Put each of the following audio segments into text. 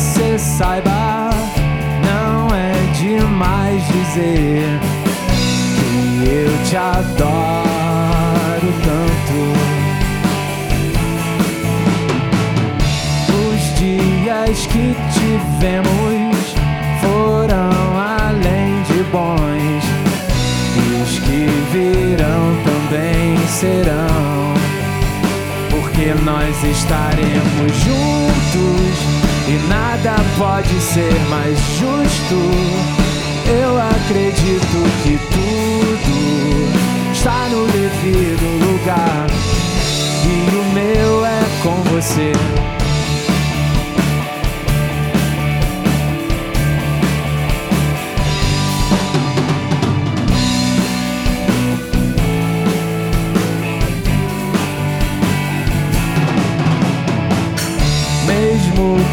você saiba, não é demais dizer que eu te adoro tanto. Os dias que tivemos foram além de bons, e os que virão também serão, porque nós estaremos juntos e nada pode ser mais justo. Eu acredito que tudo está no devido lugar, e o meu é com você.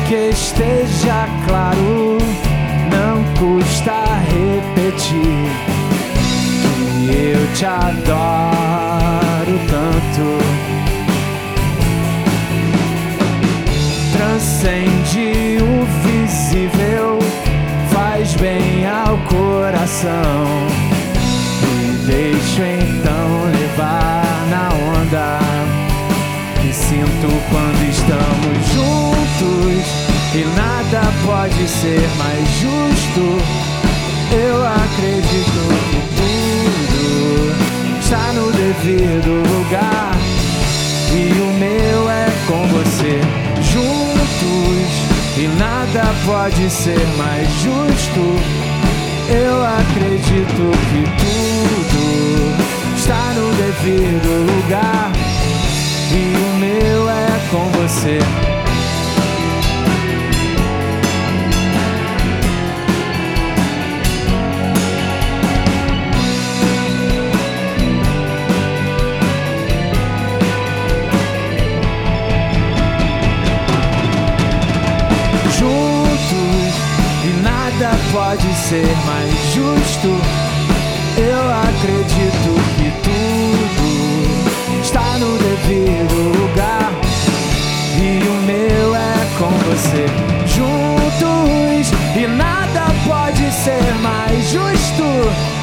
Que esteja claro, não custa repetir que eu te adoro tanto. Transcende o visível, faz bem ao coração, me deixo então levar na onda que sinto quando estamos juntos, e nada pode ser mais justo. Eu acredito que tudo está no devido lugar, e o meu é com você. Juntos, e nada pode ser mais justo. Eu acredito que tudo está no devido lugar, e o meu é com você. Pode ser mais justo. Eu acredito que tudo está no devido lugar, e o meu é com você. Juntos, e nada pode ser mais justo.